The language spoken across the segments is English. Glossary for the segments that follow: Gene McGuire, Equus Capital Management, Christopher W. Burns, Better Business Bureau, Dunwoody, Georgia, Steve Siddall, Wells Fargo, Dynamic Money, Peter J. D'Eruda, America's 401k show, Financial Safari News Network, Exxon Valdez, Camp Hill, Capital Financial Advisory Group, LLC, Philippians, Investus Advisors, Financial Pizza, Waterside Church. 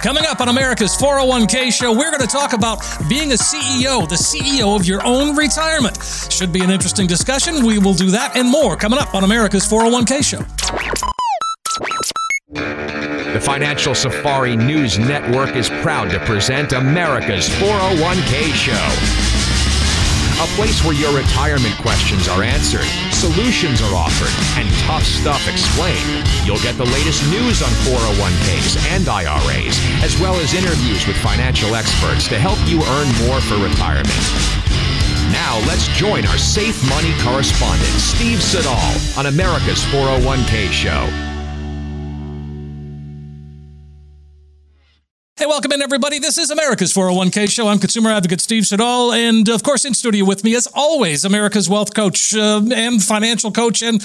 Coming up on America's 401k show, we're going to talk about being a CEO, the CEO of your own retirement. Should be an interesting discussion. We will do that and more coming up on America's 401k show. The Financial Safari News Network is proud to present America's 401k show. A place where your retirement questions are answered, solutions are offered, and tough stuff explained. You'll get the latest news on 401ks and IRAs, as well as interviews with financial experts to help you earn more for retirement. Now, let's join our Safe Money correspondent, Steve Siddall, on America's 401k show. Hey, welcome in, everybody. This is America's 401k show. I'm consumer advocate Steve Siddall, and of course, in studio with me, as always, America's wealth coach and financial coach, and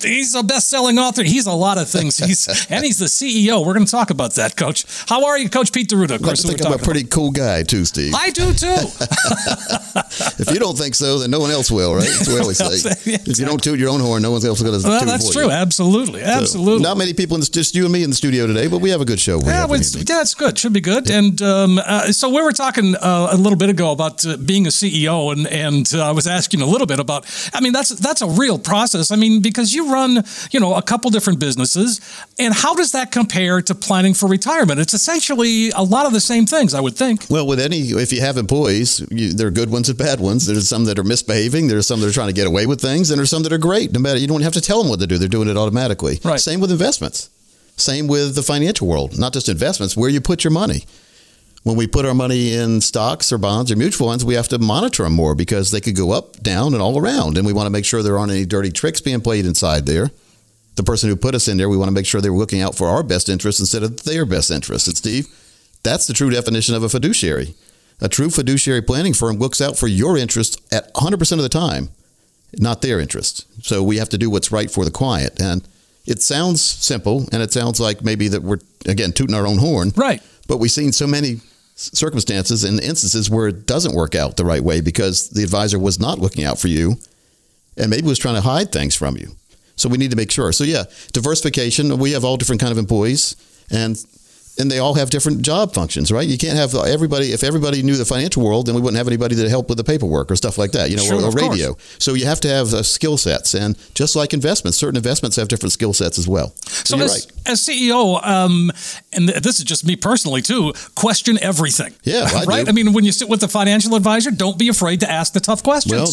he's a best-selling author. He's a lot of things. He's the CEO. We're going to talk about that, Coach. How are you, Coach Pete D'Eruda? Of course, I think I'm a pretty cool guy too, Steve. I do too. If you don't think so, then no one else will, right? That's what I always say. Yeah, exactly. If you don't toot your own horn, no one else is going to toot for you. That's true. Absolutely, absolutely. So, not many people. It's just you and me in the studio today, but we have a good show. That's good. Should be good. And so we were talking a little bit ago about being a CEO, and I was asking a little bit about, I mean, that's a real process. I mean, because you run, a couple different businesses, and how does that compare to planning for retirement? It's essentially a lot of the same things, I would think. Well, if you have employees, there are good ones and bad ones. There's some that are misbehaving. There's some that are trying to get away with things, and there's some that are great. No matter, you don't have to tell them what to do. They're doing it automatically. Right. Same with investments. Same with the financial world, not just investments, where you put your money. When we put our money in stocks or bonds or mutual funds, we have to monitor them more because they could go up, down, and all around. And we want to make sure there aren't any dirty tricks being played inside there. The person who put us in there, we want to make sure they're looking out for our best interests instead of their best interests. And Steve, that's the true definition of a fiduciary. A true fiduciary planning firm looks out for your interests at 100% of the time, not their interests. So we have to do what's right for the client. And it sounds simple, and it sounds like maybe that we're, again, tooting our own horn. Right. But we've seen so many circumstances and instances where it doesn't work out the right way because the advisor was not looking out for you and maybe was trying to hide things from you. So we need to make sure. So, yeah, diversification, we have all different kind of employees, and they all have different job functions, right? You can't have everybody. If everybody knew the financial world, then we wouldn't have anybody to help with the paperwork or stuff like that, or radio. Course. So you have to have skill sets. And just like investments, certain investments have different skill sets as well. So as CEO, and this is just me personally too, question everything. Yeah, well, right? I mean, when you sit with the financial advisor, don't be afraid to ask the tough questions. Well,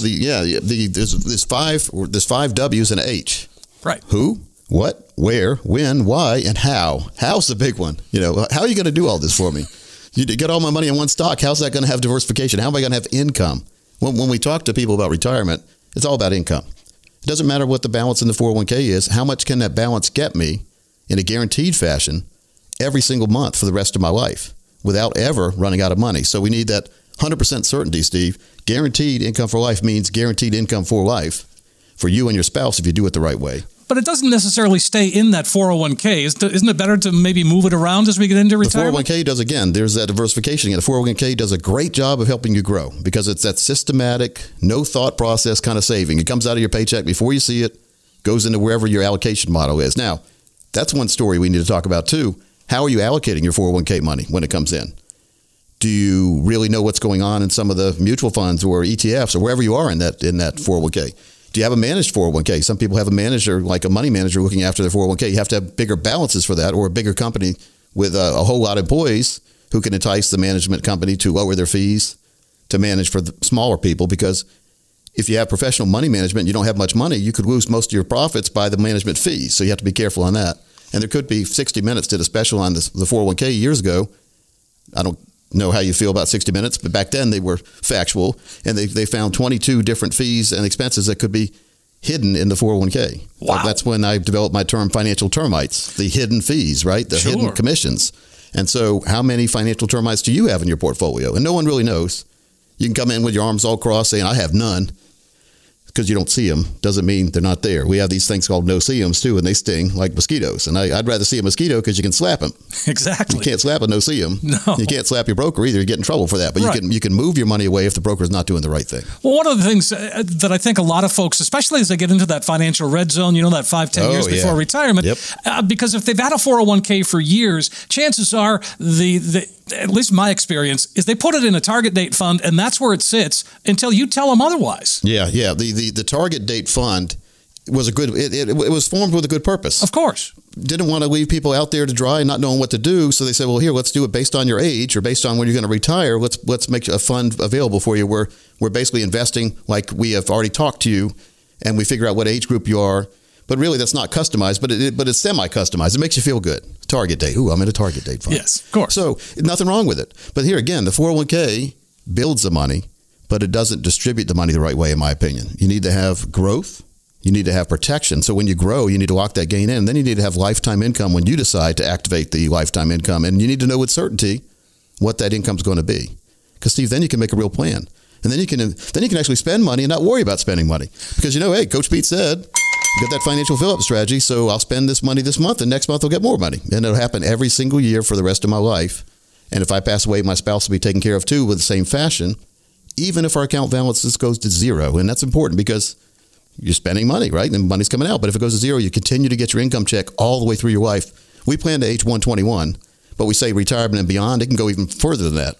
there's five W's and an H. Right. Who? What, where, when, why, and how. How's the big one. How are you going to do all this for me? You get all my money in one stock. How's that going to have diversification? How am I going to have income? When we talk to people about retirement, it's all about income. It doesn't matter what the balance in the 401k is. How much can that balance get me in a guaranteed fashion every single month for the rest of my life without ever running out of money? So we need that 100% certainty, Steve. Guaranteed income for life means guaranteed income for life for you and your spouse if you do it the right way. But it doesn't necessarily stay in that 401k. Isn't it better to maybe move it around as we get into retirement? The 401k does, again, there's that diversification. The 401k does a great job of helping you grow because it's that systematic, no thought process kind of saving. It comes out of your paycheck before you see it, goes into wherever your allocation model is. Now, that's one story we need to talk about too. How are you allocating your 401k money when it comes in? Do you really know what's going on in some of the mutual funds or ETFs or wherever you are in that 401k? Do you have a managed 401k? Some people have a manager, like a money manager looking after their 401k. You have to have bigger balances for that, or a bigger company with a whole lot of employees who can entice the management company to lower their fees to manage for the smaller people. Because if you have professional money management, you don't have much money, you could lose most of your profits by the management fees. So you have to be careful on that. And there could be 60 Minutes did a special on this, the 401k years ago. I don't know how you feel about 60 Minutes, but back then they were factual. And they found 22 different fees and expenses that could be hidden in the 401k. Wow. That's when I developed my term financial termites, the hidden fees, right? The hidden commissions. And so how many financial termites do you have in your portfolio? And no one really knows. You can come in with your arms all crossed saying, I have none. Because you don't see them doesn't mean they're not there. We have these things called no-see-ems too, and they sting like mosquitoes. And I'd rather see a mosquito because you can slap him. Exactly. You can't slap a no-see-em. No. You can't slap your broker either. You get in trouble for that. But right. you can move your money away if the broker's not doing the right thing. Well, one of the things that I think a lot of folks, especially as they get into that financial red zone, you know, that 5-10 years before retirement, because if they've had a 401k for years, chances are the at least my experience, is they put it in a target date fund, and that's where it sits until you tell them otherwise. Yeah. The target date fund was it was formed with a good purpose. Of course. Didn't want to leave people out there to dry and not knowing what to do. So they said, well, here, let's do it based on your age or based on when you're going to retire. Let's make a fund available for you where we're basically investing like we have already talked to you, and we figure out what age group you are. But really, that's not customized, but it's semi-customized. It makes you feel good. Target date. Ooh, I'm in a target date fund. Yes, of course. So nothing wrong with it. But here again, the 401k builds the money, but it doesn't distribute the money the right way, in my opinion. You need to have growth. You need to have protection. So when you grow, you need to lock that gain in. Then you need to have lifetime income when you decide to activate the lifetime income. And you need to know with certainty what that income is going to be. Because, Steve, then you can make a real plan. And then you can actually spend money and not worry about spending money. Because, you know, hey, Coach Pete said... Get that financial fill-up strategy, so I'll spend this money this month, and next month I'll get more money. And it'll happen every single year for the rest of my life. And if I pass away, my spouse will be taken care of too with the same fashion, even if our account balance just goes to zero. And that's important because you're spending money, right? And money's coming out. But if it goes to zero, you continue to get your income check all the way through your life. We plan to age 121, but we say retirement and beyond. It can go even further than that.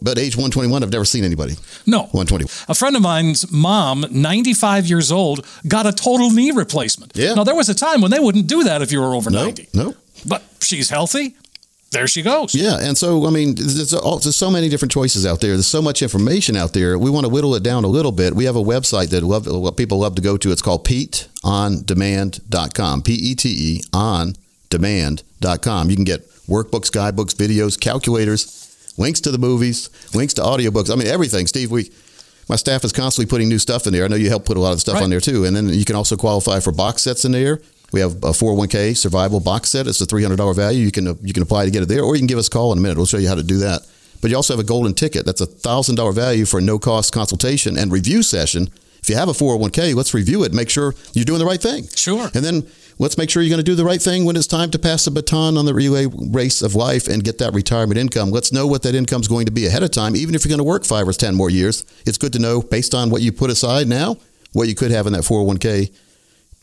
But age 121, I've never seen anybody. No. 121. A friend of mine's mom, 95 years old, got a total knee replacement. Yeah. Now, there was a time when they wouldn't do that if you were over 90. No. But she's healthy. There she goes. Yeah. And so, I mean, there's so many different choices out there. There's so much information out there. We want to whittle it down a little bit. We have a website that people love to go to. It's called PeteOnDemand.com. P-E-T-E, ondemand.com. You can get workbooks, guidebooks, videos, calculators, links to the movies, links to audiobooks. I mean, everything, Steve. My staff is constantly putting new stuff in there. I know you help put a lot of stuff on there too. And then you can also qualify for box sets in there. We have a 401k survival box set. It's a $300 value. You can apply to get it there, or you can give us a call in a minute. We'll show you how to do that. But you also have a golden ticket. That's a $1,000 value for a no-cost consultation and review session. If you have a 401k, let's review it and make sure you're doing the right thing. Sure. And then let's make sure you're going to do the right thing when it's time to pass the baton on the relay race of life and get that retirement income. Let's know what that income is going to be ahead of time. Even if you're going to work 5 or 10 more years, it's good to know based on what you put aside now, what you could have in that 401k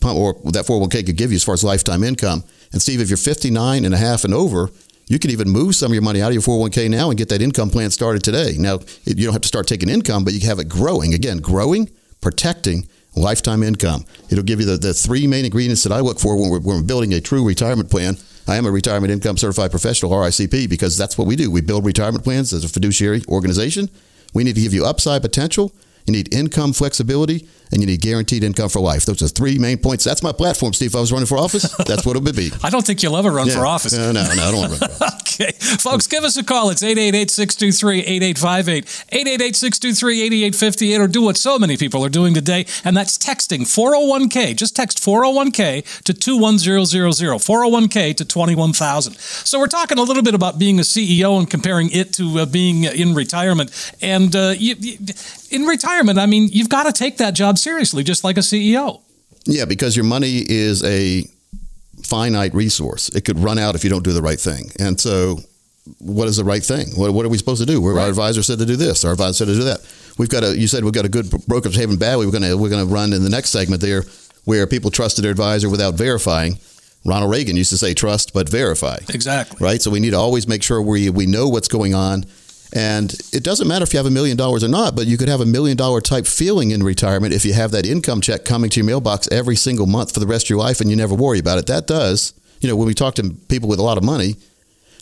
or that 401k could give you as far as lifetime income. And Steve, if you're 59 and a half and over, you can even move some of your money out of your 401k now and get that income plan started today. Now, you don't have to start taking income, but you can have it growing. Again, growing, protecting lifetime income. It'll give you the three main ingredients that I look for when we're building a true retirement plan. I am a retirement income certified professional, RICP, because that's what we do. We build retirement plans as a fiduciary organization. We need to give you upside potential. You need income flexibility, and you need guaranteed income for life. Those are three main points. That's my platform, Steve. If I was running for office, that's what it would be. I don't think you'll ever run for office. No, I don't want to run for office. Okay. Folks, give us a call. It's 888-623-8858, 888-623-8858, or do what so many people are doing today, and that's texting 401k. Just text 401k to 21000, 401k to 21000. So we're talking a little bit about being a CEO and comparing it to being in retirement. And in retirement, I mean, you've got to take that job seriously, just like a CEO. Yeah, because your money is a finite resource. It could run out if you don't do the right thing. And so what is the right thing? What are we supposed to do? Our advisor said to do this. Our advisor said to do that. You said we've got a good brokerage having badly. We're going to run in the next segment there where people trusted their advisor without verifying. Ronald Reagan used to say, trust, but verify. Exactly. Right. So we need to always make sure we know what's going on. And it doesn't matter if you have $1 million or not, but you could have $1 million type feeling in retirement if you have that income check coming to your mailbox every single month for the rest of your life and you never worry about it. That does, when we talk to people with a lot of money,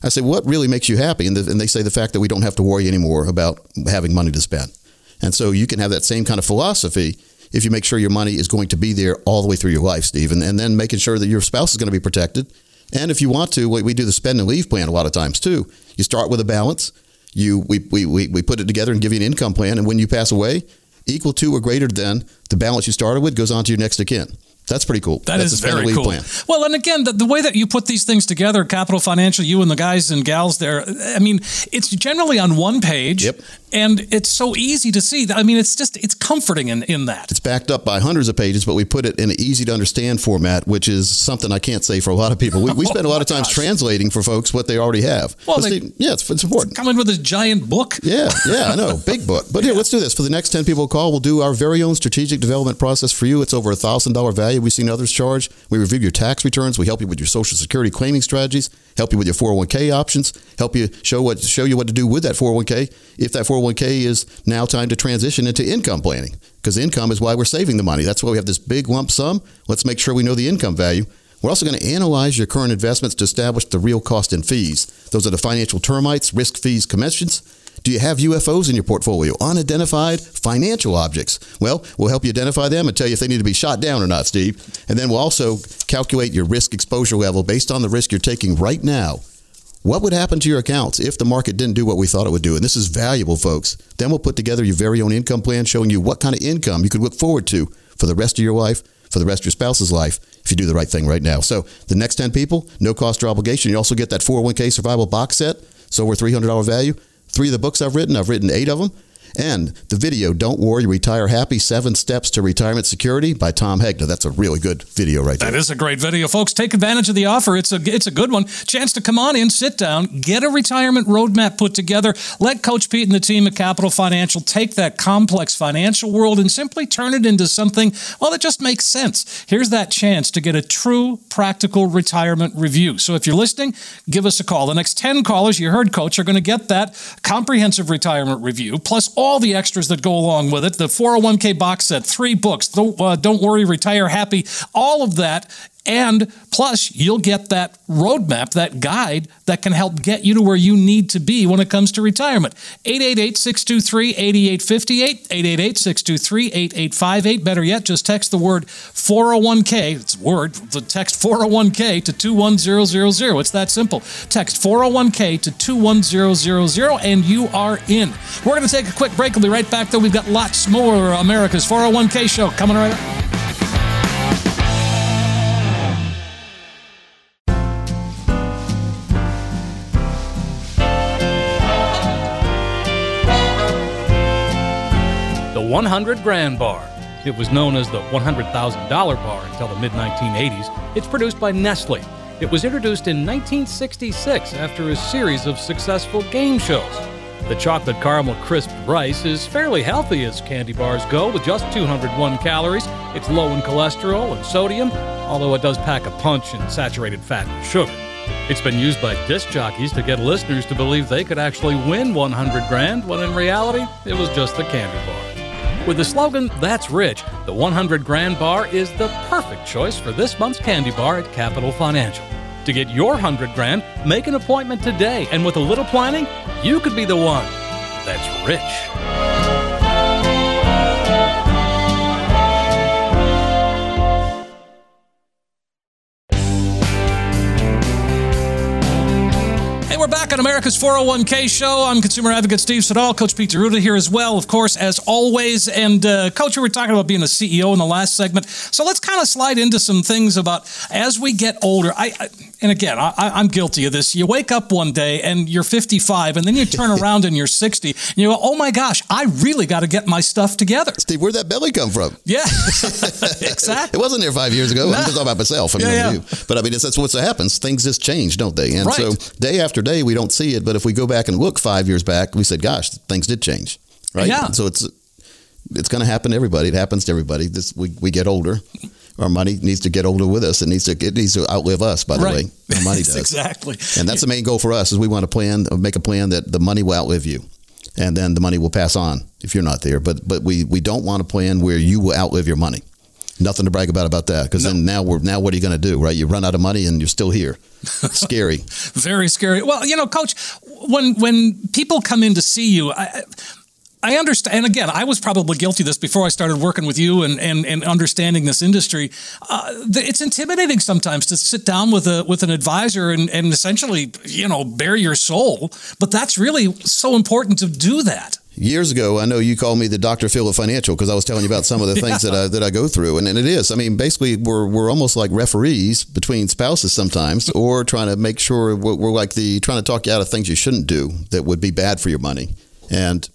I said, what really makes you happy? And they say the fact that we don't have to worry anymore about having money to spend. And so you can have that same kind of philosophy if you make sure your money is going to be there all the way through your life, Steve, and then making sure that your spouse is going to be protected. And if you want to, we do the spend and leave plan a lot of times too. You start with a balance. We put it together and give you an income plan. And when you pass away, equal to or greater than the balance you started with goes on to your next of kin. That's pretty cool. That's is very cool. Plan. Well, and again, the way that you put these things together, Capital Financial, you and the guys and gals there, I mean, it's generally on one page. Yep. And it's so easy to see. I mean, it's comforting in that. It's backed up by hundreds of pages, but we put it in an easy to understand format, which is something I can't say for a lot of people. We spend a lot of times translating for folks what they already have. Well, it's important. Come in with a giant book. Yeah, I know. Big book. But here, let's do this. For the next 10 people who call, we'll do our very own strategic development process for you. It's over $1,000 value. We've seen others charge. We review your tax returns. We help you with your Social Security claiming strategies, help you with your 401k options, help you show you what to do with that 401k if that 401k is now time to transition into income planning, because income is why we're saving the money. That's why we have this big lump sum. Let's make sure we know the income value. We're also going to analyze your current investments to establish the real cost and fees. Those are the financial termites, risk, fees, commissions. Do you have UFOs in your portfolio, unidentified financial objects? Well, we'll help you identify them and tell you if they need to be shot down or not, Steve. And then we'll also calculate your risk exposure level based on the risk you're taking right now. What would happen to your accounts if the market didn't do what we thought it would do? And this is valuable, folks. Then we'll put together your very own income plan showing you what kind of income you could look forward to for the rest of your life, for the rest of your spouse's life, if you do the right thing right now. So the next 10 people, no cost or obligation. You also get that 401k survival box set. It's over $300 value. 3 of the books I've written 8 of them. And the video, Don't Worry, Retire Happy, 7 Steps to Retirement Security by Tom Hegna. That's a really good video right there. That is a great video. Folks, take advantage of the offer. It's a good one. Chance to come on in, sit down, get a retirement roadmap put together. Let Coach Pete and the team at Capital Financial take that complex financial world and simply turn it into something, well, that just makes sense. Here's that chance to get a true, practical retirement review. So if you're listening, give us a call. The next 10 callers, you heard Coach, are going to get that comprehensive retirement review, plus all the extras that go along with it, the 401k box set, 3 books, Don't Worry, Retire Happy, all of that. And plus, you'll get that roadmap, that guide that can help get you to where you need to be when it comes to retirement. 888-623-8858, 888-623-8858. Better yet, just text the word 401k, text 401k to 21000. It's that simple. Text 401k to 21000 and you are in. We're going to take a quick break. We'll be right back, though. We've got lots more America's 401k show coming right up. $100,000 bar. It was known as the $100,000 bar until the mid-1980s. It's produced by Nestle. It was introduced in 1966 after a series of successful game shows. The chocolate caramel crisp rice is fairly healthy as candy bars go, with just 201 calories. It's low in cholesterol and sodium, although it does pack a punch in saturated fat and sugar. It's been used by disc jockeys to get listeners to believe they could actually win $100,000, when in reality, it was just the candy bar. With the slogan, That's Rich, the $100,000 bar is the perfect choice for this month's candy bar at Capital Financial. To get your $100,000, make an appointment today, and with a little planning, you could be the one that's rich. Hey, we're back on America's 401k show. I'm consumer advocate Steve Siddall. Coach Pete D'Eruda here as well, of course, as always. And Coach, we were talking about being a CEO in the last segment. So let's kind of slide into some things about as we get older. I'm guilty of this. You wake up one day and you're 55, and then you turn around and you're 60, and you go, oh my gosh, I really got to get my stuff together. Steve, where'd that belly come from? Yeah, exactly. It wasn't there 5 years ago. No. I'm just talking about myself. But I mean, that's what happens. Things just change, don't they? And So day after day, we don't see it, but if we go back and look 5 years back, we said, gosh, things did change, right? Yeah. And so it's going to happen to everybody. It happens to everybody. We get older. Our money needs to get older with us. It needs to outlive us, by the way. Our money does. Exactly. And that's the main goal for us, is we want to make a plan that the money will outlive you. And then the money will pass on if you're not there. But we don't want a plan where you will outlive your money. Nothing to brag about that, because then now what are you going to do, right? You run out of money and you're still here. Scary. Very scary. Well, you know, Coach, when people come in to see you, I understand, and again, I was probably guilty of this before I started working with you and understanding this industry. It's intimidating sometimes to sit down with an advisor and essentially, you know, bare your soul. But that's really so important to do that. Years ago, I know you called me the Dr. Phil of financial, because I was telling you about some of the things that I go through. And it is, I mean, basically we're almost like referees between spouses sometimes, or trying to make sure we're like trying to talk you out of things you shouldn't do that would be bad for your money. And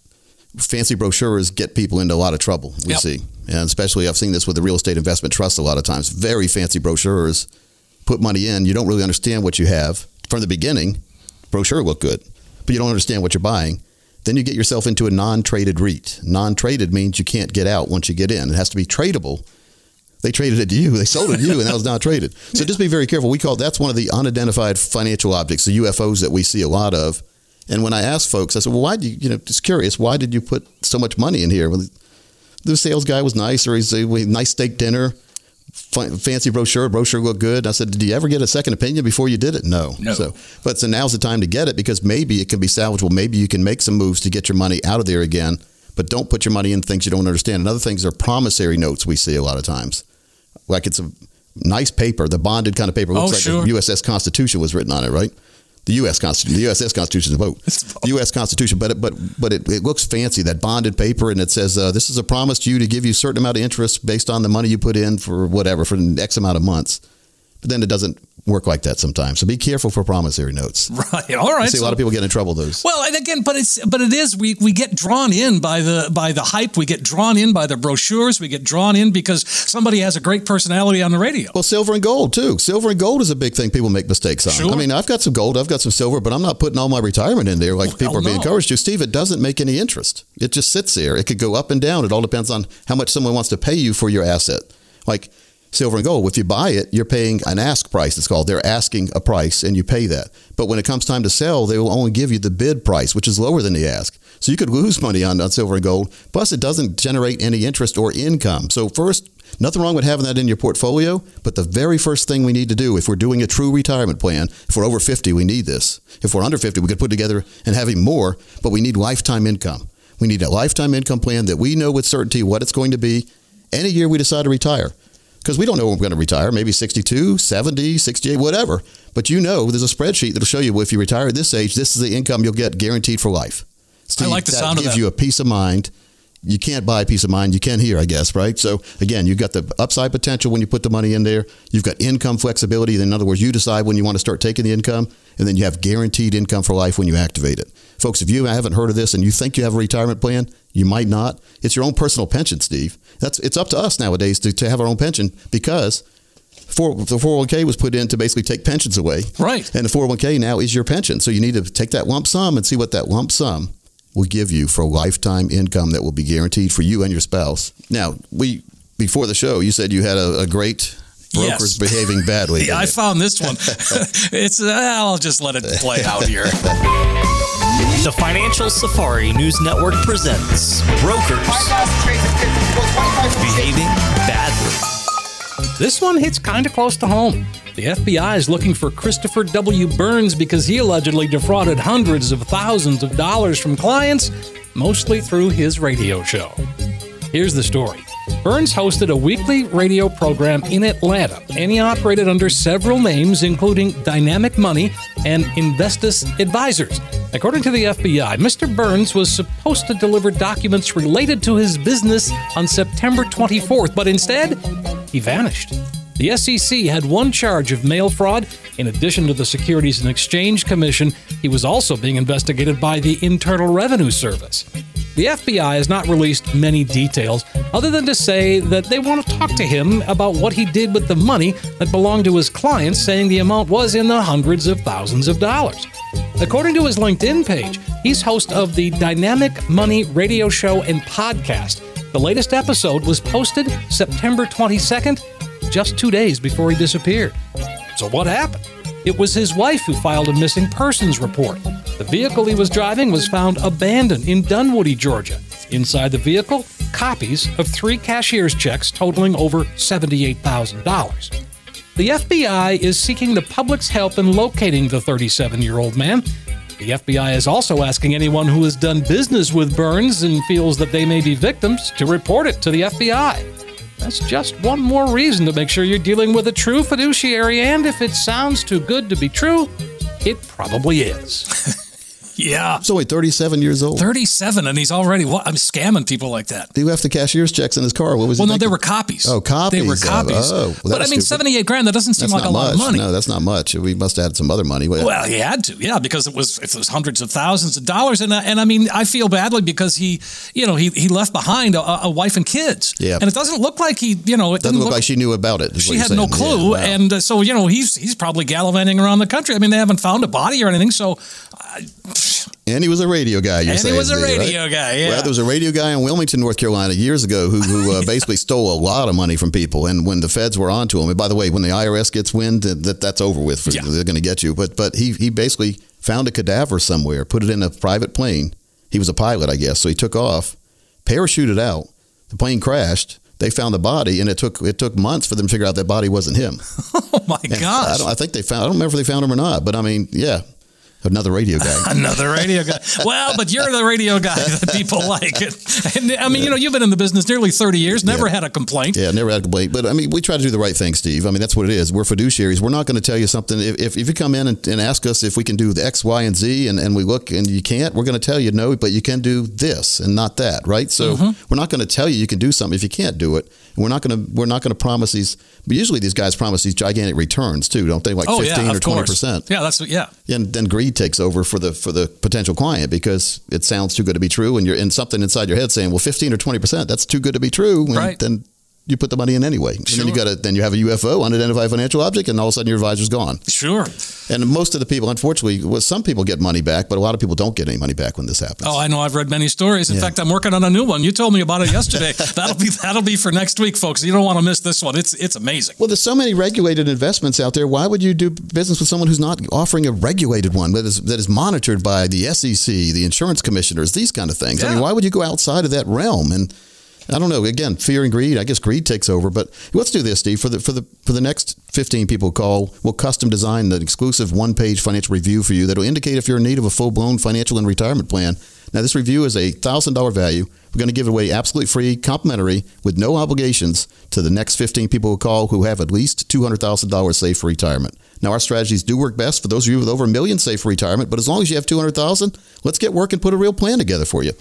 fancy brochures get people into a lot of trouble, we see. And especially I've seen this with the real estate investment trust a lot of times. Very fancy brochures, put money in. You don't really understand what you have. From the beginning, brochure look good, but you don't understand what you're buying. Then you get yourself into a non-traded REIT. Non-traded means you can't get out once you get in. It has to be tradable. They traded it to you. They sold it to you, and that was not traded. So just be very careful. That's one of the unidentified financial objects, the UFOs that we see a lot of. And when I ask folks, I said, well, why do you, just curious, why did you put so much money in here? Well, the sales guy was nice, or he's a nice steak dinner, fancy brochure looked good. I said, did you ever get a second opinion before you did it? No. So now's the time to get it, because maybe it can be salvageable. Maybe you can make some moves to get your money out of there again, but don't put your money in things you don't understand. And other things are promissory notes we see a lot of times. Like it's a nice paper, the bonded kind of paper. It looks the USS Constitution was written on it, right? The U.S. Constitution, the USS Constitution is a vote. The U.S. Constitution, but it looks fancy, that bonded paper, and it says this is a promise to you to give you a certain amount of interest based on the money you put in for whatever, for an X amount of months. But then it doesn't work like that sometimes. So be careful for promissory notes. Right. All right. I see a lot of people get in trouble with those. Well, and again, but it is we get drawn in by the hype. We get drawn in by the brochures. We get drawn in because somebody has a great personality on the radio. Well, silver and gold too. Silver and gold is a big thing people make mistakes on. Sure. I mean, I've got some gold, I've got some silver, but I'm not putting all my retirement in there people are being encouraged to. Steve, it doesn't make any interest. It just sits there. It could go up and down. It all depends on how much someone wants to pay you for your asset. Like silver and gold, if you buy it, you're paying an ask price, it's called. They're asking a price and you pay that. But when it comes time to sell, they will only give you the bid price, which is lower than the ask. So you could lose money on silver and gold. Plus, it doesn't generate any interest or income. So first, nothing wrong with having that in your portfolio. But the very first thing we need to do, if we're doing a true retirement plan, if we're over 50, we need this. If we're under 50, we could put together and have even more. But we need lifetime income. We need a lifetime income plan that we know with certainty what it's going to be any year we decide to retire. Because we don't know when we're going to retire, maybe 62, 70, 68, whatever. But you know, there's a spreadsheet that'll show you if you retire at this age, this is the income you'll get guaranteed for life. Steve, I like the sound of that. That gives you a peace of mind. You can't buy peace of mind. You can here, I guess, right? So again, you've got the upside potential when you put the money in there. You've got income flexibility. In other words, you decide when you want to start taking the income, and then you have guaranteed income for life when you activate it. Folks, if you haven't heard of this and you think you have a retirement plan, you might not. It's your own personal pension, Steve. It's up to us nowadays to have our own pension, because the 401k was put in to basically take pensions away. Right. And the 401k now is your pension. So you need to take that lump sum and see what that lump sum will give you for lifetime income that will be guaranteed for you and your spouse. Now, before the show, you said you had a great... Brokers behaving badly. Yeah, I found this one. I'll just let it play out here. The Financial Safari News Network presents Brokers Behaving Badly. This one hits kind of close to home. The FBI is looking for Christopher W. Burns because he allegedly defrauded hundreds of thousands of dollars from clients, mostly through his radio show. Here's the story. Burns hosted a weekly radio program in Atlanta, and he operated under several names, including Dynamic Money and Investus Advisors. According to the FBI, Mr. Burns was supposed to deliver documents related to his business on September 24th, but instead, he vanished. The SEC had one charge of mail fraud. In addition to the Securities and Exchange Commission, he was also being investigated by the Internal Revenue Service. The FBI has not released many details, other than to say that they want to talk to him about what he did with the money that belonged to his clients, saying the amount was in the hundreds of thousands of dollars. According to his LinkedIn page, he's host of the Dynamic Money radio show and podcast. The latest episode was posted September 22nd, just 2 days before he disappeared. So what happened? It was his wife who filed a missing persons report. The vehicle he was driving was found abandoned in Dunwoody, Georgia. Inside the vehicle, copies of three cashier's checks totaling over $78,000. The FBI is seeking the public's help in locating the 37-year-old man. The FBI is also asking anyone who has done business with Burns and feels that they may be victims to report it to the FBI. That's just one more reason to make sure you're dealing with a true fiduciary, and if it sounds too good to be true, it probably is. Yeah. He's only 37 years old. 37, and he's already, I'm scamming people like that. He left the cashier's checks in his car. What was he thinking? No, they were copies. Oh, copies. They were copies. Well, but I mean, $78,000, that doesn't seem like a lot of money. No, that's not much. We must add some other money. Well, he had to, yeah, because it was hundreds of thousands of dollars. And I mean, I feel badly because he left behind a wife and kids. Yeah. And it doesn't look like it doesn't look like she knew about it. She had no clue. Yeah, wow. And so, he's probably gallivanting around the country. I mean, they haven't found a body or anything, so... And he was a radio guy, yeah. Well, there was a radio guy in Wilmington, North Carolina years ago who basically stole a lot of money from people. And when the feds were onto him, and by the way, when the IRS gets wind, that's over with. They're going to get you. But he basically found a cadaver somewhere, put it in a private plane. He was a pilot, I guess. So he took off, parachuted out. The plane crashed. They found the body, and it took months for them to figure out that body wasn't him. Oh, my gosh. I don't remember if they found him or not. But, I mean, yeah. Another radio guy. Well, but you're the radio guy that people like. And I mean, you've been in the business nearly 30 years, never had a complaint. Yeah, never had a complaint. But I mean, we try to do the right thing, Steve. I mean, that's what it is. We're fiduciaries. We're not going to tell you something. If you come in and ask us if we can do the X, Y, and Z, and we look and you can't, we're going to tell you no, but you can do this and not that, right? So we're not going to tell you you can do something if you can't do it. We're not going to promise these. But usually these guys promise these gigantic returns too, don't they? Like 15 or 20%. Yeah, that's And then greed takes over for the potential client because it sounds too good to be true, and you're in something inside your head saying, well, 15 or 20%, that's too good to be true. And right. Then you put the money in anyway. Sure. And then you have a UFO, unidentified financial object, and all of a sudden your advisor's gone. Sure. And most of the people, unfortunately, some people get money back, but a lot of people don't get any money back when this happens. Oh, I know. I've read many stories. In fact, I'm working on a new one. You told me about it yesterday. That'll be for next week, folks. You don't want to miss this one. It's amazing. Well, there's so many regulated investments out there. Why would you do business with someone who's not offering a regulated one that is monitored by the SEC, the insurance commissioners, these kind of things? Yeah. I mean, why would you go outside of that realm? And I don't know. Again, fear and greed. I guess greed takes over. But let's do this, Steve. For the next 15 people call, we'll custom design an exclusive one-page financial review for you that'll indicate if you're in need of a full-blown financial and retirement plan. Now, this review is a $1,000 value. We're going to give it away absolutely free, complimentary, with no obligations to the next 15 people who call who have at least $200,000 saved for retirement. Now, our strategies do work best for those of you with over $1 million saved for retirement. But as long as you have $200,000, let's get work and put a real plan together for you.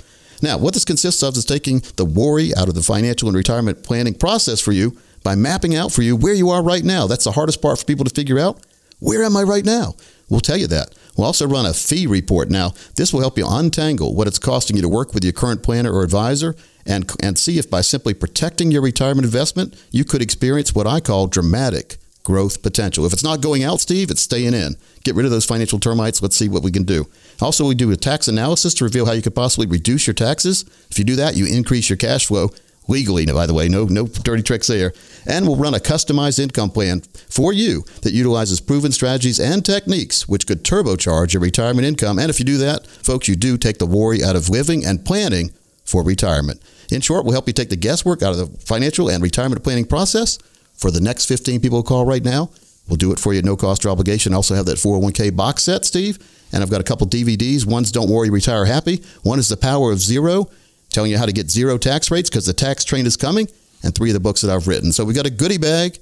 Now, what this consists of is taking the worry out of the financial and retirement planning process for you by mapping out for you where you are right now. That's the hardest part for people to figure out. Where am I right now? We'll tell you that. We'll also run a fee report. Now, this will help you untangle what it's costing you to work with your current planner or advisor and see if by simply protecting your retirement investment, you could experience what I call dramatic growth potential. If it's not going out, Steve, it's staying in. Get rid of those financial termites. Let's see what we can do. Also, we do a tax analysis to reveal how you could possibly reduce your taxes. If you do that, you increase your cash flow legally, by the way. No dirty tricks there. And we'll run a customized income plan for you that utilizes proven strategies and techniques which could turbocharge your retirement income. And if you do that, folks, you do take the worry out of living and planning for retirement. In short, we'll help you take the guesswork out of the financial and retirement planning process. For the next 15 people who call right now, we'll do it for you at no cost or obligation. I also have that 401k box set, Steve. And I've got a couple DVDs. One's Don't Worry, Retire Happy. One is The Power of Zero, telling you how to get zero tax rates because the tax train is coming. And three of the books that I've written. So we've got a goodie bag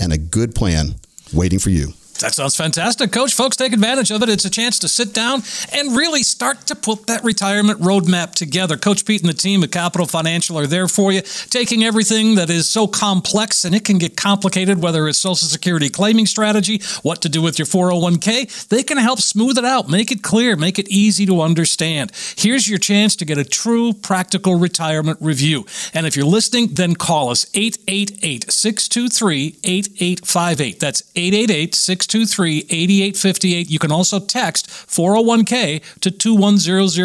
and a good plan waiting for you. That sounds fantastic, Coach. Folks, take advantage of it. It's a chance to sit down and really start to put that retirement roadmap together. Coach Pete and the team at Capital Financial are there for you, taking everything that is so complex, and it can get complicated, whether it's Social Security claiming strategy, what to do with your 401k. They can help smooth it out, make it clear, make it easy to understand. Here's your chance to get a true practical retirement review. And if you're listening, then call us 888-623-8858. That's 888-623-8858. 623-8858. You can also text 401k to 21000.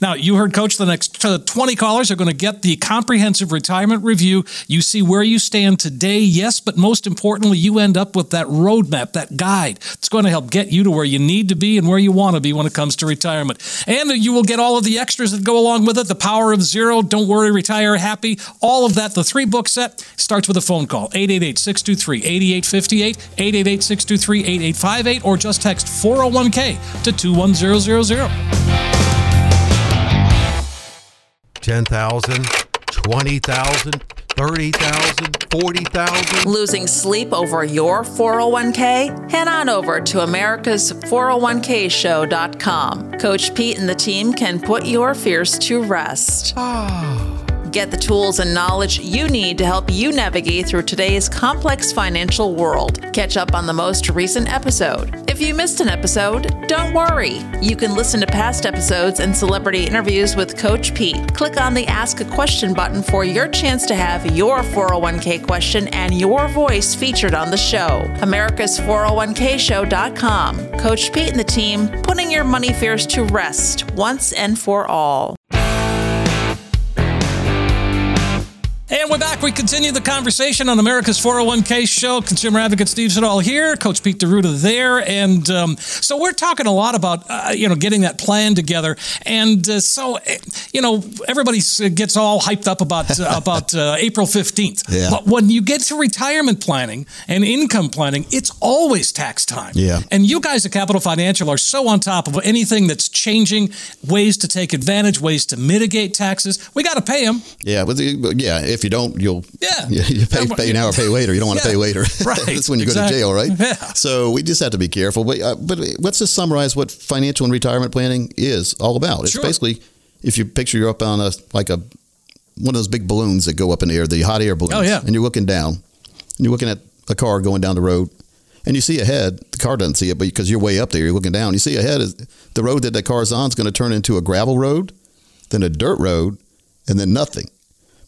Now, you heard, Coach, the next 20 callers are going to get the comprehensive retirement review. You see where you stand today, yes, but most importantly, you end up with that roadmap, that guide. It's going to help get you to where you need to be and where you want to be when it comes to retirement. And you will get all of the extras that go along with it, the power of zero, don't worry, retire happy, all of that. The 3-book set starts with a phone call, 888-623-8858, 888-623-8858, or just text 401k to 21000. 10,000, 20,000. 30,000, 40,000. Losing sleep over your 401k? Head on over to America's 401k show.com. Coach Pete and the team can put your fears to rest. Get the tools and knowledge you need to help you navigate through today's complex financial world. Catch up on the most recent episode. If you missed an episode, don't worry. You can listen to past episodes and celebrity interviews with Coach Pete. Click on the Ask a Question button for your chance to have your 401k question and your voice featured on the show. America's 401k show.com. Coach Pete and the team, putting your money fears to rest once and for all. And we're back. We continue the conversation on America's 401k show. Consumer advocate Steve Siddall here, Coach Pete D'Eruda there. And so we're talking a lot about, getting that plan together. And everybody gets all hyped up about April 15th. Yeah. But when you get to retirement planning and income planning, it's always tax time. Yeah. And you guys at Capital Financial are so on top of anything that's changing, ways to take advantage, ways to mitigate taxes. We got to pay them. Yeah. Yeah. If you don't, you pay now or pay later. You don't want to pay later. Right. That's when you go to jail, right? Yeah. So we just have to be careful. But let's just summarize what financial and retirement planning is all about. It's basically, if you picture you're up on like one of those big balloons that go up in the air, the hot air balloons. Oh, yeah. And you're looking down. And you're looking at a car going down the road. And you see ahead, the car doesn't see it, but because you're way up there, you're looking down. You see ahead, is the road that the car's on is going to turn into a gravel road, then a dirt road, and then nothing.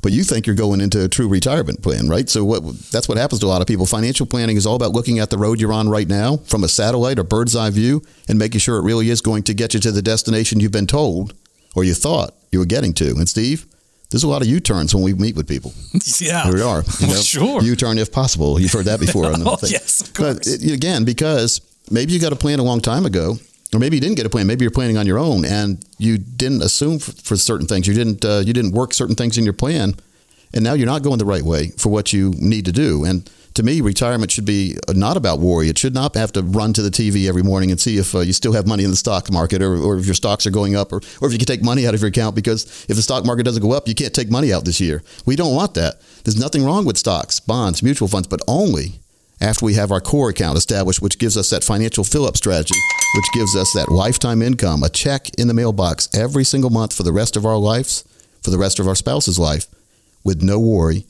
But you think you're going into a true retirement plan, right? So that's what happens to a lot of people. Financial planning is all about looking at the road you're on right now from a satellite or bird's eye view and making sure it really is going to get you to the destination you've been told or you thought you were getting to. And Steve, there's a lot of U-turns when we meet with people. Yeah. Here we are. Sure. U-turn if possible. You've heard that before. Yes, of course. But again, because maybe you got a plan a long time ago. Or maybe you didn't get a plan. Maybe you're planning on your own, and you didn't assume for certain things. You didn't work certain things in your plan, and now you're not going the right way for what you need to do. And to me, retirement should be not about worry. It should not have to run to the TV every morning and see if you still have money in the stock market, or if your stocks are going up, or if you can take money out of your account. Because if the stock market doesn't go up, you can't take money out this year. We don't want that. There's nothing wrong with stocks, bonds, mutual funds, but only after we have our core account established, which gives us that financial fill-up strategy, which gives us that lifetime income, a check in the mailbox every single month for the rest of our lives, for the rest of our spouse's life, with no worry,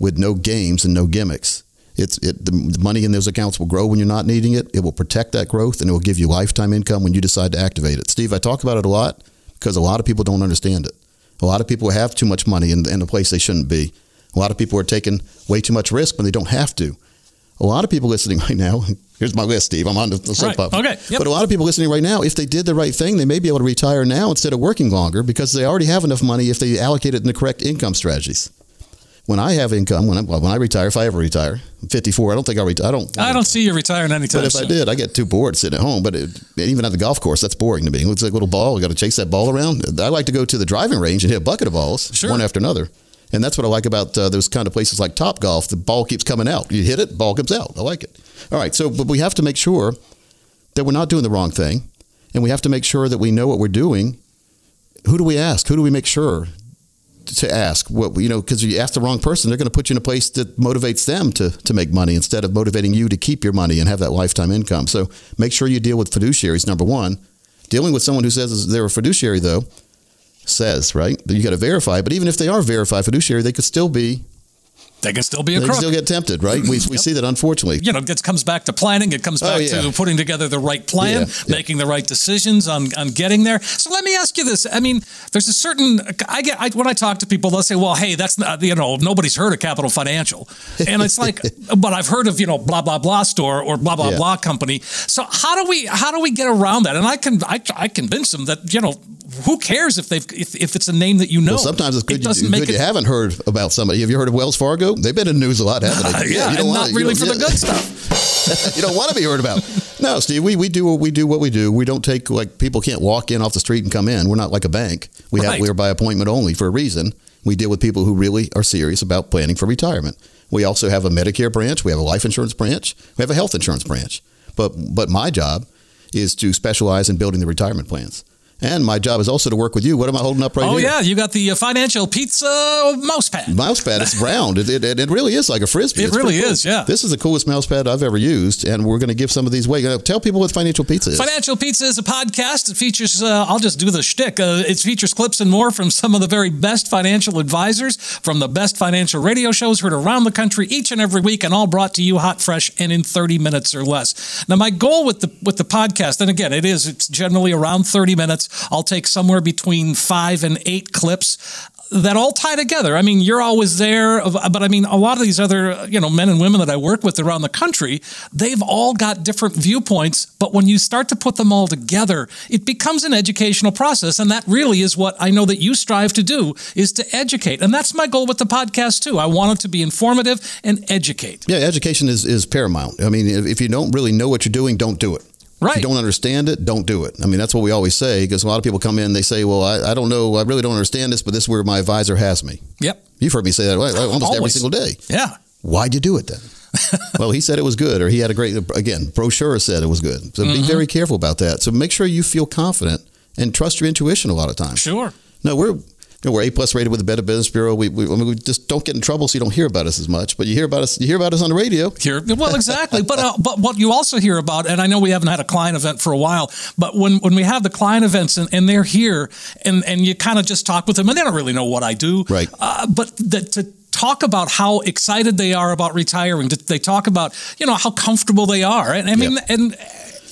with no games and no gimmicks. The money in those accounts will grow when you're not needing it. It will protect that growth, and it will give you lifetime income when you decide to activate it. Steve, I talk about it a lot because a lot of people don't understand it. A lot of people have too much money in a place they shouldn't be. A lot of people are taking way too much risk when they don't have to. A lot of people listening right now, here's my list, Steve. I'm on the soapbox. Right. Okay. Yep. But a lot of people listening right now, if they did the right thing, they may be able to retire now instead of working longer because they already have enough money if they allocate it in the correct income strategies. When I have income, when I retire, if I ever retire, I'm 54. I don't think I'll retire. I don't see you retiring anytime soon. But if I did, I get too bored sitting at home. But even at the golf course, that's boring to me. It looks like a little ball. I got to chase that ball around. I like to go to the driving range and hit a bucket of balls, one after another. And that's what I like about those kind of places like Top Golf. The ball keeps coming out. You hit it, ball comes out. I like it. All right. So, but we have to make sure that we're not doing the wrong thing. And we have to make sure that we know what we're doing. Who do we ask? Who do we make sure to ask? Because if you ask the wrong person, they're going to put you in a place that motivates them to make money instead of motivating you to keep your money and have that lifetime income. So make sure you deal with fiduciaries, number one. Dealing with someone who says they're a fiduciary, though, right? You got to verify. But even if they are verified fiduciary, they could still be They can still be a crook. They still get tempted, right? We see that, unfortunately. You know, it comes back to planning. It comes back to putting together the right plan, making the right decisions on getting there. So let me ask you this. I mean, there's a certain – when I talk to people, they'll say, well, hey, that's not – you know, nobody's heard of Capital Financial. And it's like, but I've heard of, you know, blah, blah, blah store or blah, blah, blah company. So how do we get around that? And I convince them that, you know, who cares if they've if it's a name that you know? Well, sometimes it's good you haven't heard about somebody. Have you heard of Wells Fargo? They've been in the news a lot, haven't they? Yeah, and not really for the good stuff. You don't want to be heard about. No, Steve, we do what we do. We don't take, like, people can't walk in off the street and come in. We're not like a bank. We're by appointment only for a reason. We deal with people who really are serious about planning for retirement. We also have a Medicare branch. We have a life insurance branch. We have a health insurance branch. But my job is to specialize in building the retirement plans. And my job is also to work with you. What am I holding up right here? Oh, yeah. You got the Financial Pizza mouse pad. Mouse pad. It's round. It really is like a Frisbee. It really is, cool. Yeah. This is the coolest mouse pad I've ever used, and we're going to give some of these away. Tell people what Financial Pizza is. Financial Pizza is a podcast. It features, I'll just do the shtick. It features clips and more from some of the very best financial advisors from the best financial radio shows heard around the country each and every week, and all brought to you hot, fresh, and in 30 minutes or less. Now, my goal with the podcast, and again, it's generally around 30 minutes. I'll take somewhere between 5 and 8 clips that all tie together. I mean, you're always there, but I mean, a lot of these other, you know, men and women that I work with around the country, they've all got different viewpoints, but when you start to put them all together, it becomes an educational process, and that really is what I know that you strive to do, is to educate, and that's my goal with the podcast, too. I want it to be informative and educate. Yeah, education is paramount. I mean, if you don't really know what you're doing, don't do it. Right. If you don't understand it, don't do it. I mean, that's what we always say, because a lot of people come in, they say, well, I don't know, I really don't understand this, but this is where my advisor has me. Yep. You've heard me say that almost every single day. Yeah. Why'd you do it then? Well, he said it was good, or he had a great, again, brochure said it was good. So be very careful about that. So make sure you feel confident and trust your intuition a lot of times. Sure. No, we're A+ rated with the Better Business Bureau. We just don't get in trouble, so you don't hear about us as much. But you hear about us on the radio. Well, exactly. But what you also hear about, and I know we haven't had a client event for a while, but when we have the client events and they're here and you kind of just talk with them and they don't really know what I do. Right. But to talk about how excited they are about retiring. They talk about, you know, how comfortable they are. And I mean,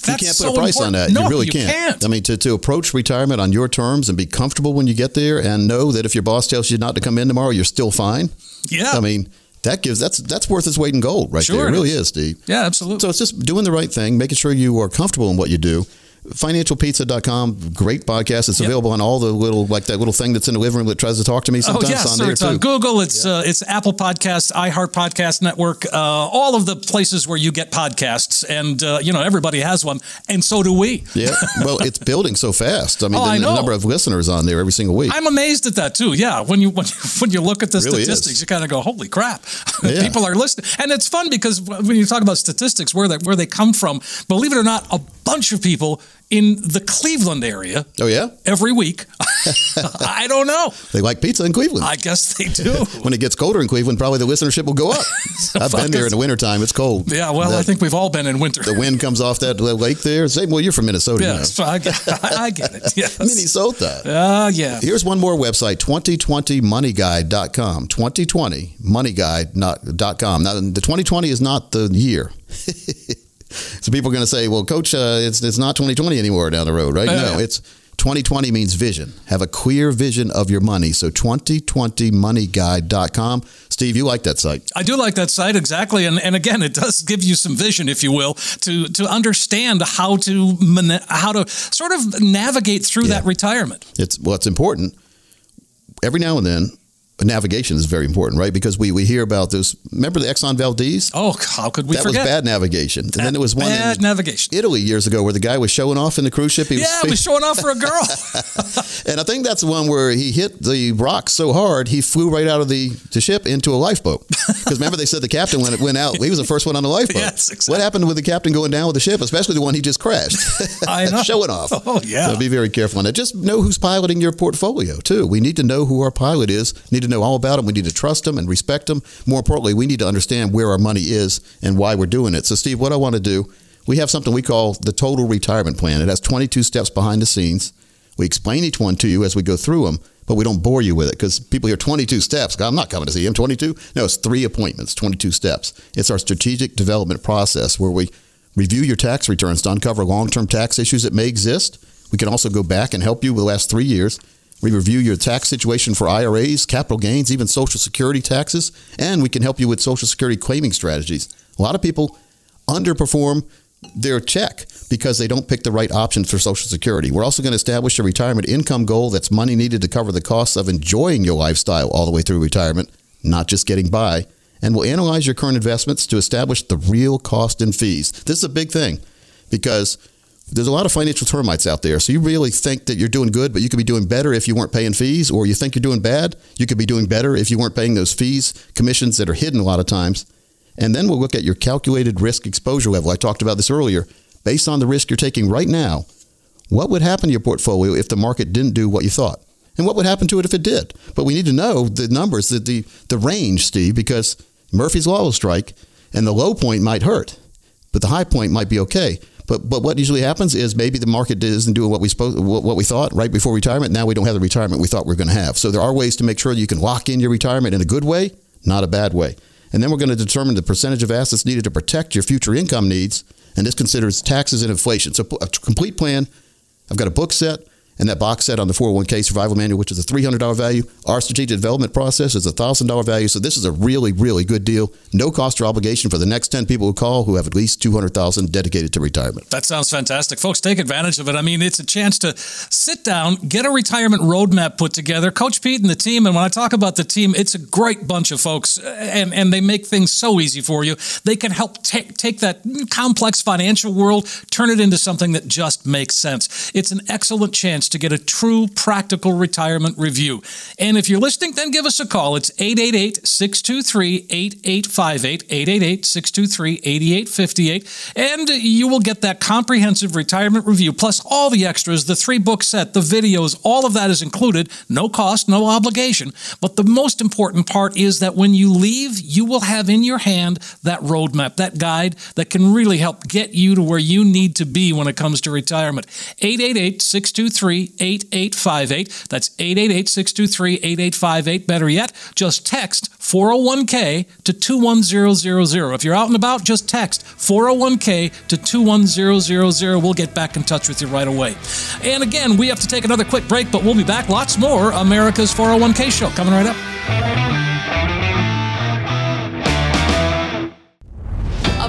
that's, you can't put a price on that. No, you really can't. I mean, to approach retirement on your terms and be comfortable when you get there, and know that if your boss tells you not to come in tomorrow, you're still fine. Yeah. I mean, that's worth its weight in gold right there. It really is, Steve. Yeah, absolutely. So it's just doing the right thing, making sure you are comfortable in what you do. FinancialPizza.com, great podcast. It's available on all the little, like that little thing that's in the living room that tries to talk to me sometimes. Oh, yeah, it's on there, it's too. On Google, it's Apple Podcasts, iHeart Podcast Network, all of the places where you get podcasts. And, you know, everybody has one, and so do we. Yeah, well, it's building so fast. I mean, the number of listeners on there every single week. I'm amazed at that, too. Yeah, when you look at the statistics, you kind of go, holy crap, people are listening. And it's fun because when you talk about statistics, where they come from, believe it or not, a bunch of people in the Cleveland area. Oh, yeah? Every week. I don't know. They like pizza in Cleveland. I guess they do. When it gets colder in Cleveland, probably the listenership will go up. I've been there in the wintertime. It's cold. Yeah, well, I think we've all been in winter. The wind comes off that lake there. Say, well, you're from Minnesota. Yes, you know. I get it. Yes. Minnesota. Yeah. Here's one more website, 2020moneyguide.com. 2020moneyguide.com. Now, the 2020 is not the year. So people are going to say, well, Coach, it's not 2020 anymore down the road, right? No, it's 2020 means vision. Have a clear vision of your money. So 2020moneyguide.com. Steve, you like that site. I do like that site, exactly. And again, it does give you some vision, if you will, to understand how to sort of navigate through that retirement. It's important. Every now and then, navigation is very important, right? Because we hear about this. Remember the Exxon Valdez? Oh, how could we forget? That was bad navigation. And then there was one in Italy years ago where the guy was showing off in the cruise ship. He was showing off for a girl. And I think that's the one where he hit the rocks so hard, he flew right out of the ship into a lifeboat. Because remember they said the captain, when it went out, he was the first one on the lifeboat. Yes, exactly. What happened with the captain going down with the ship, especially the one he just crashed? I know. Showing off. Oh, yeah. So be very careful on that. Just know who's piloting your portfolio, too. We need to know who our pilot is. Need to know all about them. We need to trust them and respect them. More importantly, we need to understand where our money is and why we're doing it. So, Steve, what I want to do, we have something we call the Total Retirement Plan. It has 22 steps behind the scenes. We explain each one to you as we go through them. but we don't bore you with it because people hear 22 steps. I'm not coming to see him. 22? No, it's 3 appointments, 22 steps. It's our strategic development process where we review your tax returns to uncover long-term tax issues that may exist. We can also go back and help you with the last 3 years. We review your tax situation for IRAs, capital gains, even Social Security taxes, and we can help you with Social Security claiming strategies. A lot of people underperform their check because they don't pick the right options for Social Security. We're also going to establish a retirement income goal that's money needed to cover the costs of enjoying your lifestyle all the way through retirement, not just getting by. And we'll analyze your current investments to establish the real cost and fees. This is a big thing because there's a lot of financial termites out there. So you really think that you're doing good, but you could be doing better if you weren't paying fees, or you think you're doing bad. You could be doing better if you weren't paying those fees, commissions that are hidden a lot of times. And then we'll look at your calculated risk exposure level. I talked about this earlier. Based on the risk you're taking right now, what would happen to your portfolio if the market didn't do what you thought? And what would happen to it if it did? But we need to know the numbers, the range, Steve, because Murphy's Law will strike and the low point might hurt, but the high point might be okay. But what usually happens is maybe the market isn't doing what we thought right before retirement. Now we don't have the retirement we thought we were going to have. So there are ways to make sure you can lock in your retirement in a good way, not a bad way. And then we're going to determine the percentage of assets needed to protect your future income needs. And this considers taxes and inflation. So a complete plan. I've got a book set and that box set on the 401k survival manual, which is a $300 value. Our strategic development process is a $1,000 value. So this is a really, really good deal. No cost or obligation for the next 10 people who call who have at least $200,000 dedicated to retirement. That sounds fantastic. Folks, take advantage of it. I mean, it's a chance to sit down, get a retirement roadmap put together. Coach Pete and the team, and when I talk about the team, it's a great bunch of folks, and they make things so easy for you. They can help take that complex financial world, turn it into something that just makes sense. It's an excellent chance to get a true practical retirement review. And if you're listening, then give us a call. It's 888-623-8858, 888-623-8858. And you will get that comprehensive retirement review, plus all the extras, the 3-book set, the videos, all of that is included. No cost, no obligation. But the most important part is that when you leave, you will have in your hand that roadmap, that guide that can really help get you to where you need to be when it comes to retirement. 888-623-8858. That's 888-623-8858. Better yet, just text 401k to 21000. If you're out and about, just text 401k to 21000. We'll get back in touch with you right away. And again, we have to take another quick break, but we'll be back. Lots more America's 401k show coming right up. A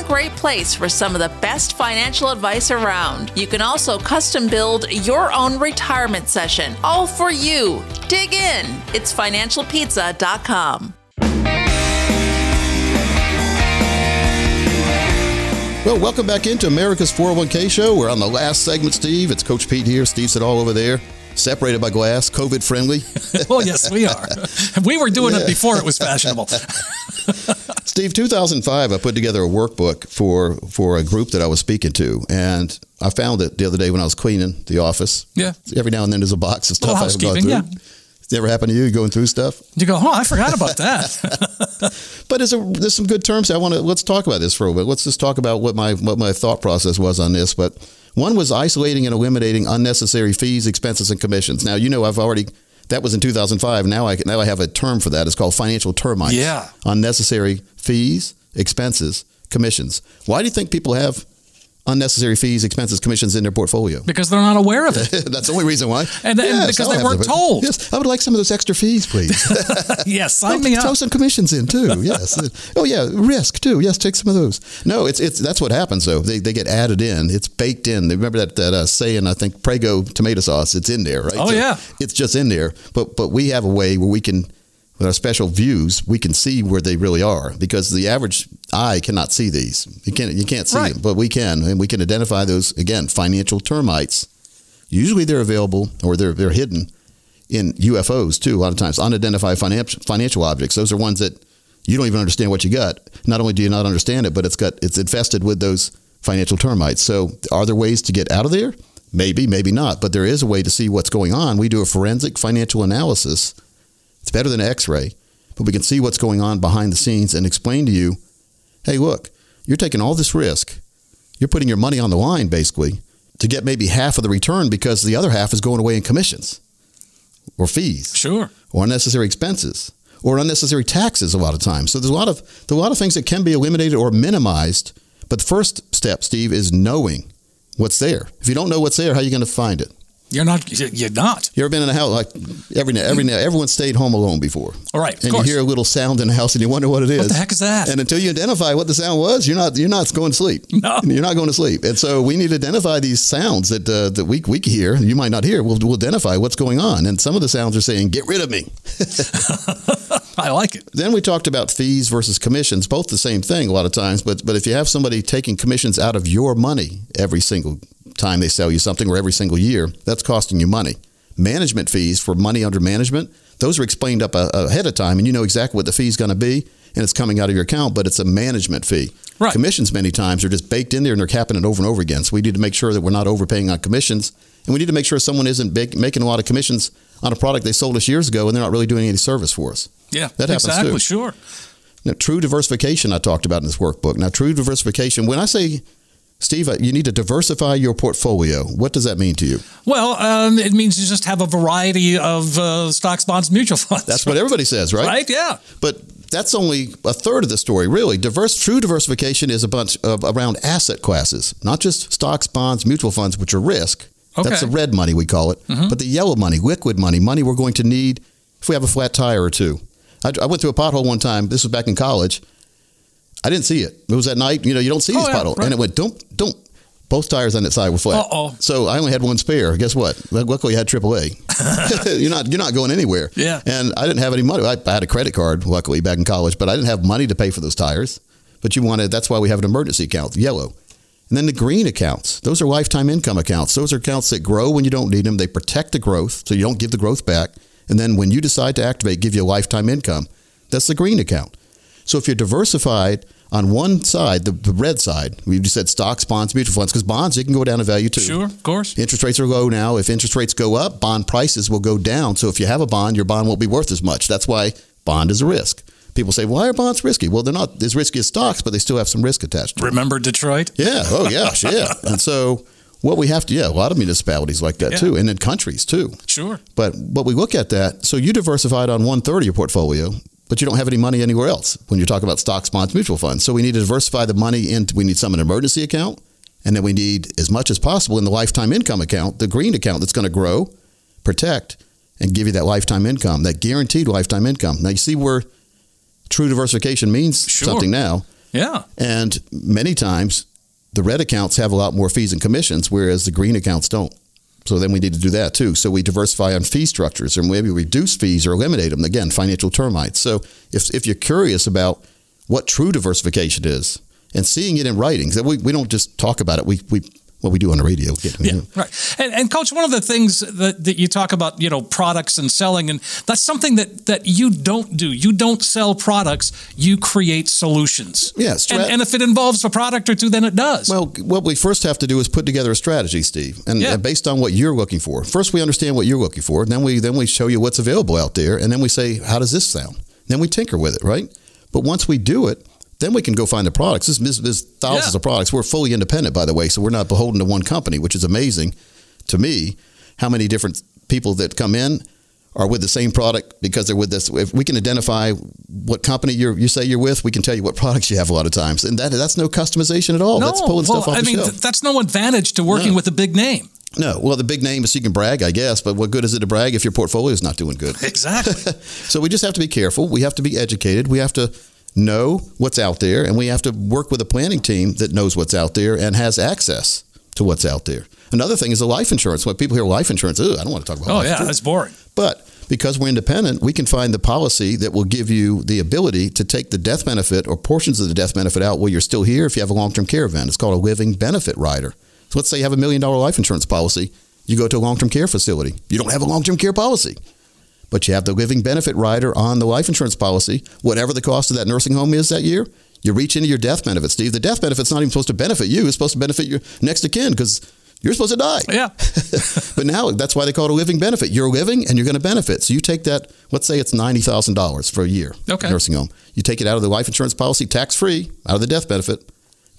great place for some of the best financial advice around. You can also custom build your own retirement session, all for you. Dig in. It's financialpizza.com. Well, welcome back into America's 401k show. We're on the last segment, Steve. It's Coach Pete here. Steve's it all over there. Separated by glass, COVID friendly. Well, yes, we are. We were doing it before it was fashionable. Steve, 2005, I put together a workbook for a group that I was speaking to, and I found it the other day when I was cleaning the office. Yeah. Every now and then there's a box of stuff I have gone through. Yeah. It ever happened to you? You going through stuff? You go, oh, I forgot about that. But there's some good terms. Let's talk about this for a bit. Let's just talk about what my thought process was on this. But one was isolating and eliminating unnecessary fees, expenses, and commissions. Now, that was in 2005. Now I have a term for that. It's called financial termites. Yeah. Unnecessary fees, expenses, commissions. Why do you think people have unnecessary fees, expenses, commissions in their portfolio? Because they're not aware of it. That's the only reason why. And because they weren't told. Yes, I would like some of those extra fees, please. Yes, sign me up. Throw some commissions in too. Yes. Oh yeah, risk too. Yes, take some of those. No, it's that's what happens though. They get added in. It's baked in. Remember that saying? I think Prego tomato sauce. It's in there, right? Oh so yeah, it's just in there. But we have a way where we can, with our special views, we can see where they really are because the average eye cannot see these. You can't see right. them, but we can. And we can identify those, again, financial termites. Usually they're available or they're hidden in UFOs too, a lot of times, unidentified financial objects. Those are ones that you don't even understand what you got. Not only do you not understand it, but it's infested with those financial termites. So are there ways to get out of there? Maybe, maybe not, but there is a way to see what's going on. We do a forensic financial analysis. It's better than an x-ray, but we can see what's going on behind the scenes and explain to you, hey, look, you're taking all this risk. You're putting your money on the line, basically, to get maybe half of the return because the other half is going away in commissions or fees, sure, or unnecessary expenses or unnecessary taxes a lot of times. So there's a lot of things that can be eliminated or minimized. But the first step, Steve, is knowing what's there. If you don't know what's there, how are you going to find it? You're not. You ever been in a house like every now? Everyone stayed home alone before. All right, of course. You hear a little sound in the house and you wonder what it is. What the heck is that? And until you identify what the sound was, you're not going to sleep. No, you're not going to sleep. And so we need to identify these sounds that we hear. You might not hear. We'll identify what's going on. And some of the sounds are saying, "Get rid of me." I like it. Then we talked about fees versus commissions, both the same thing a lot of times. But if you have somebody taking commissions out of your money every single time they sell you something or every single year, that's costing you money. Management fees for money under management, those are explained up ahead of time, and you know exactly what the fee is going to be, and it's coming out of your account, but it's a management fee. Right. Commissions many times are just baked in there, and they're capping it over and over again. So we need to make sure that we're not overpaying on commissions, and we need to make sure someone isn't making a lot of commissions on a product they sold us years ago, and they're not really doing any service for us. Yeah, that happens exactly, too. Sure. Now, true diversification I talked about in this workbook. Now, true diversification, when I say, Steve, you need to diversify your portfolio. What does that mean to you? Well, it means you just have a variety of stocks, bonds, mutual funds. That's what everybody says, right? Right, yeah. But that's only a third of the story, really. True diversification is a bunch of around asset classes, not just stocks, bonds, mutual funds, which are risk. Okay. That's the red money, we call it. Mm-hmm. But the yellow money, liquid money, money we're going to need if we have a flat tire or two. I went through a pothole one time. This was back in college. I didn't see it. It was at night. You don't see these potholes. Right. And it went, don't. Both tires on that side were flat. Uh-oh. So I only had one spare. Guess what? Luckily, I had AAA. You're not going anywhere. Yeah. And I didn't have any money. I had a credit card, luckily, back in college, but I didn't have money to pay for those tires. But that's why we have an emergency account, yellow. And then the green accounts. Those are lifetime income accounts. Those are accounts that grow when you don't need them. They protect the growth, so you don't give the growth back. And then when you decide to activate, give you a lifetime income. That's the green account. So if you're diversified on one side, the red side, we just said stocks, bonds, mutual funds, because bonds, you can go down in value too. Sure, of course. Interest rates are low now. If interest rates go up, bond prices will go down. So if you have a bond, your bond won't be worth as much. That's why bond is a risk. People say, why are bonds risky? Well, they're not as risky as stocks, but they still have some risk attached to them. Remember Detroit? Yeah. Oh, gosh, yeah. And so what we have to, a lot of municipalities like that too, and in countries too. Sure. But we look at that. So you diversified on one third of your portfolio, but you don't have any money anywhere else when you're talking about stocks, bonds, mutual funds. So we need to diversify the money into, we need some in an emergency account, and then we need as much as possible in the lifetime income account, the green account that's going to grow, protect, and give you that lifetime income, that guaranteed lifetime income. Now, you see where true diversification means something now. Yeah. And many times, the red accounts have a lot more fees and commissions, whereas the green accounts don't. So then we need to do that too. So we diversify on fee structures and maybe reduce fees or eliminate them. Again, financial termites. So if you're curious about what true diversification is and seeing it in writings, that we don't just talk about it. We what we do on the radio. Yeah, right. And Coach, one of the things that you talk about, products and selling, and that's something that you don't do. You don't sell products. You create solutions. Yes. Yeah, and if it involves a product or two, then it does. Well, what we first have to do is put together a strategy, Steve, and based on what you're looking for. First, we understand what you're looking for. And then we show you what's available out there, and then we say, how does this sound? And then we tinker with it, right? But once we do it, then we can go find the products. There's thousands of products. We're fully independent, by the way, so we're not beholden to one company, which is amazing to me, how many different people that come in are with the same product because they're with this. If we can identify what company you say you're with, we can tell you what products you have a lot of times. And that's no customization at all. No, that's pulling stuff off the shelf. That's no advantage to working with a big name. No. Well, the big name is you can brag, I guess, but what good is it to brag if your portfolio is not doing good? Exactly. So we just have to be careful. We have to be educated. We have to know what's out there, and we have to work with a planning team that knows what's out there and has access to what's out there. Another thing is the life insurance. When people hear life insurance, I don't want to talk about life insurance. That's boring. But because we're independent, we can find the policy that will give you the ability to take the death benefit or portions of the death benefit out while you're still here if you have a long-term care event. It's called a living benefit rider. So let's say you have a $1 million life insurance policy. You go to a long-term care facility. You don't have a long-term care policy. but you have the living benefit rider on the life insurance policy. Whatever the cost of that nursing home is that year, you reach into your death benefit, Steve. The death benefit's not even supposed to benefit you. It's supposed to benefit your next of kin because you're supposed to die. Yeah. But now that's why they call it a living benefit. You're living and you're going to benefit. So you take that, let's say it's $90,000 for a year, okay, nursing home. You take it out of the life insurance policy, tax-free, out of the death benefit,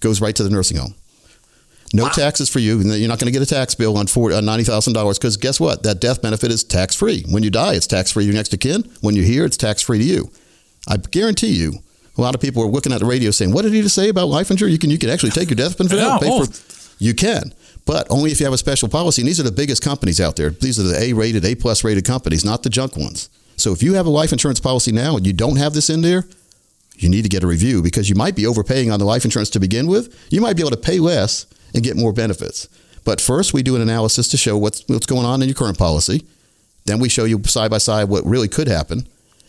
goes right to the nursing home. No taxes for you. You're not going to get a tax bill on $90,000 because guess what? That death benefit is tax-free. When you die, it's tax-free to your next of kin. When you're here, it's tax-free to you. I guarantee you, a lot of people are looking at the radio saying, what did he just say about life insurance? You can actually take your death benefit out and pay for it. You can, but only if you have a special policy. And these are the biggest companies out there. These are the A-rated, A-plus rated companies, not the junk ones. So if you have a life insurance policy now and you don't have this in there, you need to get a review because you might be overpaying on the life insurance to begin with. You might be able to pay less and get more benefits. But first, we do an analysis to show what's going on in your current policy. Then we show you side by side what really could happen.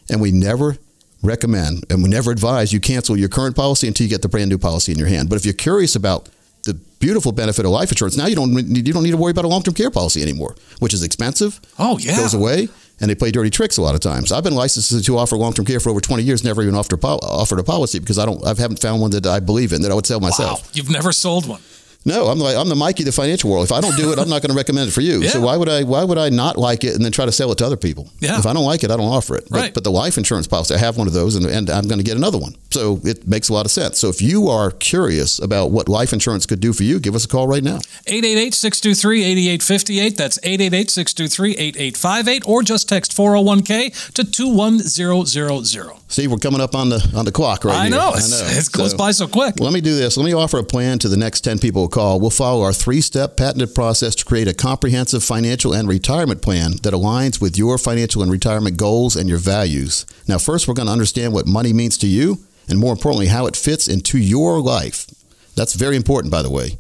And we never recommend and we never advise you cancel your current policy until you get the brand new policy in your hand. But if you're curious about the beautiful benefit of life insurance. Now you don't need to worry about a long-term care policy anymore, which is expensive. Oh, yeah. It goes away, and they play dirty tricks a lot of times. I've been licensed to offer long-term care for over 20 years, never even offered a policy because I haven't found one that I believe in that I would sell myself. Wow, you've never sold one. No, I'm the Mikey of the financial world. If I don't do it, I'm not going to recommend it for you. Yeah. So why would I not like it and then try to sell it to other people? Yeah. If I don't like it, I don't offer it. Right. But the life insurance policy, I have one of those and I'm going to get another one. So it makes a lot of sense. So if you are curious about what life insurance could do for you, give us a call right now. 888-623-8858. That's 888-623-8858. Or just text 401k to 21000. See, we're coming up on the clock right now. I know. It goes by so quick. Let me do this. Let me offer a plan to the next 10 people who call. We'll follow our 3-step patented process to create a comprehensive financial and retirement plan that aligns with your financial and retirement goals and your values. Now, first, we're going to understand what money means to you and, more importantly, how it fits into your life. That's very important, by the way.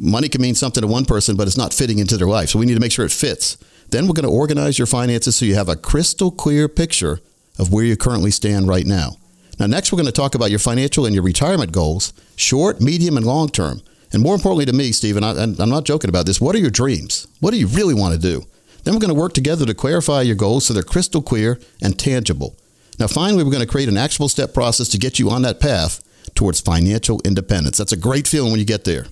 Money can mean something to one person, but it's not fitting into their life. So we need to make sure it fits. Then we're going to organize your finances so you have a crystal clear picture of where you currently stand right now. Now, next, we're going to talk about your financial and your retirement goals, short, medium, and long term. And more importantly to me, Steve, and I'm not joking about this, what are your dreams? What do you really want to do? Then we're going to work together to clarify your goals so they're crystal clear and tangible. Now, finally, we're going to create an actionable step process to get you on that path towards financial independence. That's a great feeling when you get there.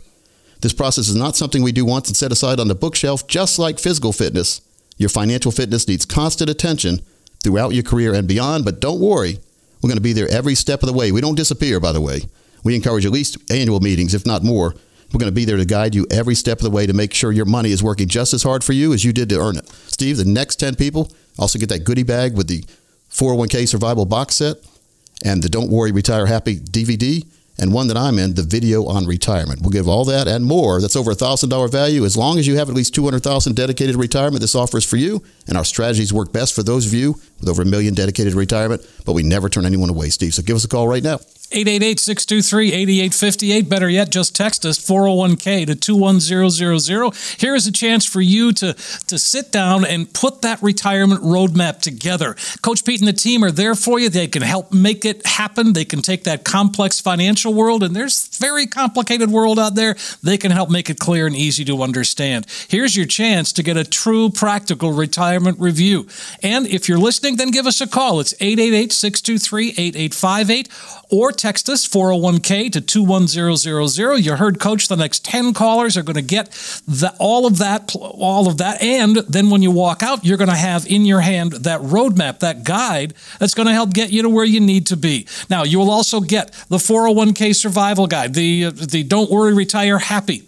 This process is not something we do once and set aside on the bookshelf, just like physical fitness. Your financial fitness needs constant attention throughout your career and beyond. But don't worry, we're going to be there every step of the way. We don't disappear, by the way. We encourage at least annual meetings, if not more. We're going to be there to guide you every step of the way to make sure your money is working just as hard for you as you did to earn it. Steve, the next 10 people also get that goodie bag with the 401k survival box set and the Don't Worry, Retire Happy DVD, and one that I'm in, the video on retirement. We'll give all that and more. That's over $1,000 value. As long as you have at least $200,000 dedicated to retirement, this offer is for you. And our strategies work best for those of you with over 1 million dedicated to retirement. But we never turn anyone away, Steve. So give us a call right now. 888-623-8858. Better yet, just text us 401k to 21000. Here is a chance for you to sit down and put that retirement roadmap together. Coach Pete and the team are there for you. They can help make it happen. They can take that complex financial world, and there's very complicated world out there. They can help make it clear and easy to understand. Here's your chance to get a true practical retirement review. And if you're listening, then give us a call. It's 888-623-8858 or text us 401k to 21000. You heard Coach, the next 10 callers are going to get all of that. And then when you walk out, you're going to have in your hand that roadmap, that guide that's going to help get you to where you need to be. Now, you will also get the 401k survival guide, the Don't Worry, Retire Happy,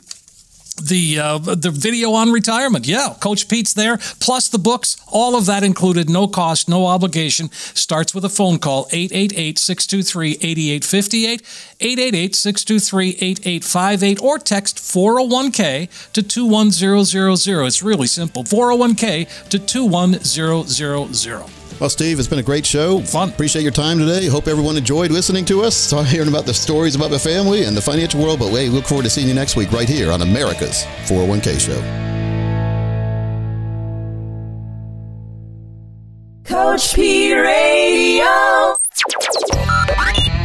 the video on retirement. Yeah, Coach Pete's there, plus the books, all of that included, no cost, no obligation. Starts with a phone call, 888-623-8858, 888-623-8858, or text 401k to 21000. It's really simple, 401k to 21000. Well, Steve, it's been a great show. Fun. Appreciate your time today. Hope everyone enjoyed listening to us, hearing about the stories about the family and the financial world. But hey, look forward to seeing you next week right here on America's 401k show. Coach P Radio.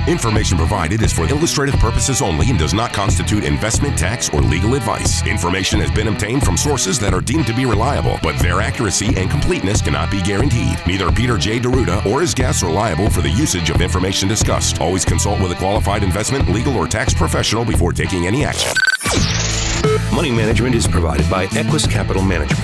Information provided is for illustrative purposes only and does not constitute investment, tax, or legal advice. Information has been obtained from sources that are deemed to be reliable, but their accuracy and completeness cannot be guaranteed. Neither Peter J. D'Eruda or his guests are liable for the usage of information discussed. Always consult with a qualified investment, legal, or tax professional before taking any action. Money management is provided by Equus Capital Management.